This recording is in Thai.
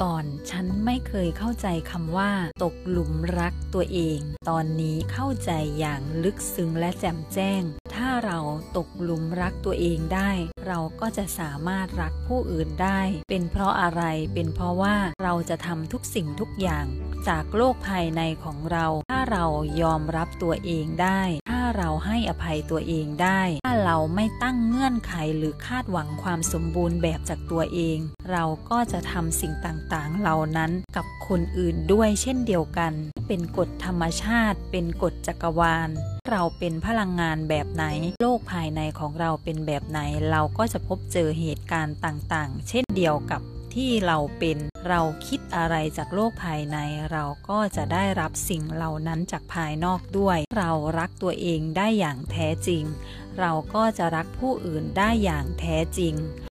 ก่อนฉันไม่เคยเข้าใจคำว่าตกหลุมรักตัวเองตอนนี้เข้าใจอย่างลึกซึ้งและแจ่มแจ้งถ้าเราตกหลุมรักตัวเองได้เราก็จะสามารถรักผู้อื่นได้เป็นเพราะอะไรเป็นเพราะว่าเราจะทำทุกสิ่งทุกอย่างจากโลกภายในของเราถ้าเรายอมรับตัวเองได้ถ้าเราให้อภัยตัวเองได้ถ้าเราไม่ตั้งเงื่อนไขหรือคาดหวังความสมบูรณ์แบบจากตัวเองเราก็จะทำสิ่งต่างๆเหล่านั้นกับคนอื่นด้วยเช่นเดียวกันเป็นกฎธรรมชาติเป็นกฎจักรวาลเราเป็นพลังงานแบบไหนโลกภายในของเราเป็นแบบไหนเราก็จะพบเจอเหตุการณ์ต่างๆเช่นเดียวกับที่เราเป็นเราคิดอะไรจากโลกภายในเราก็จะได้รับสิ่งเหล่านั้นจากภายนอกด้วยเรารักตัวเองได้อย่างแท้จริงเราก็จะรักผู้อื่นได้อย่างแท้จริง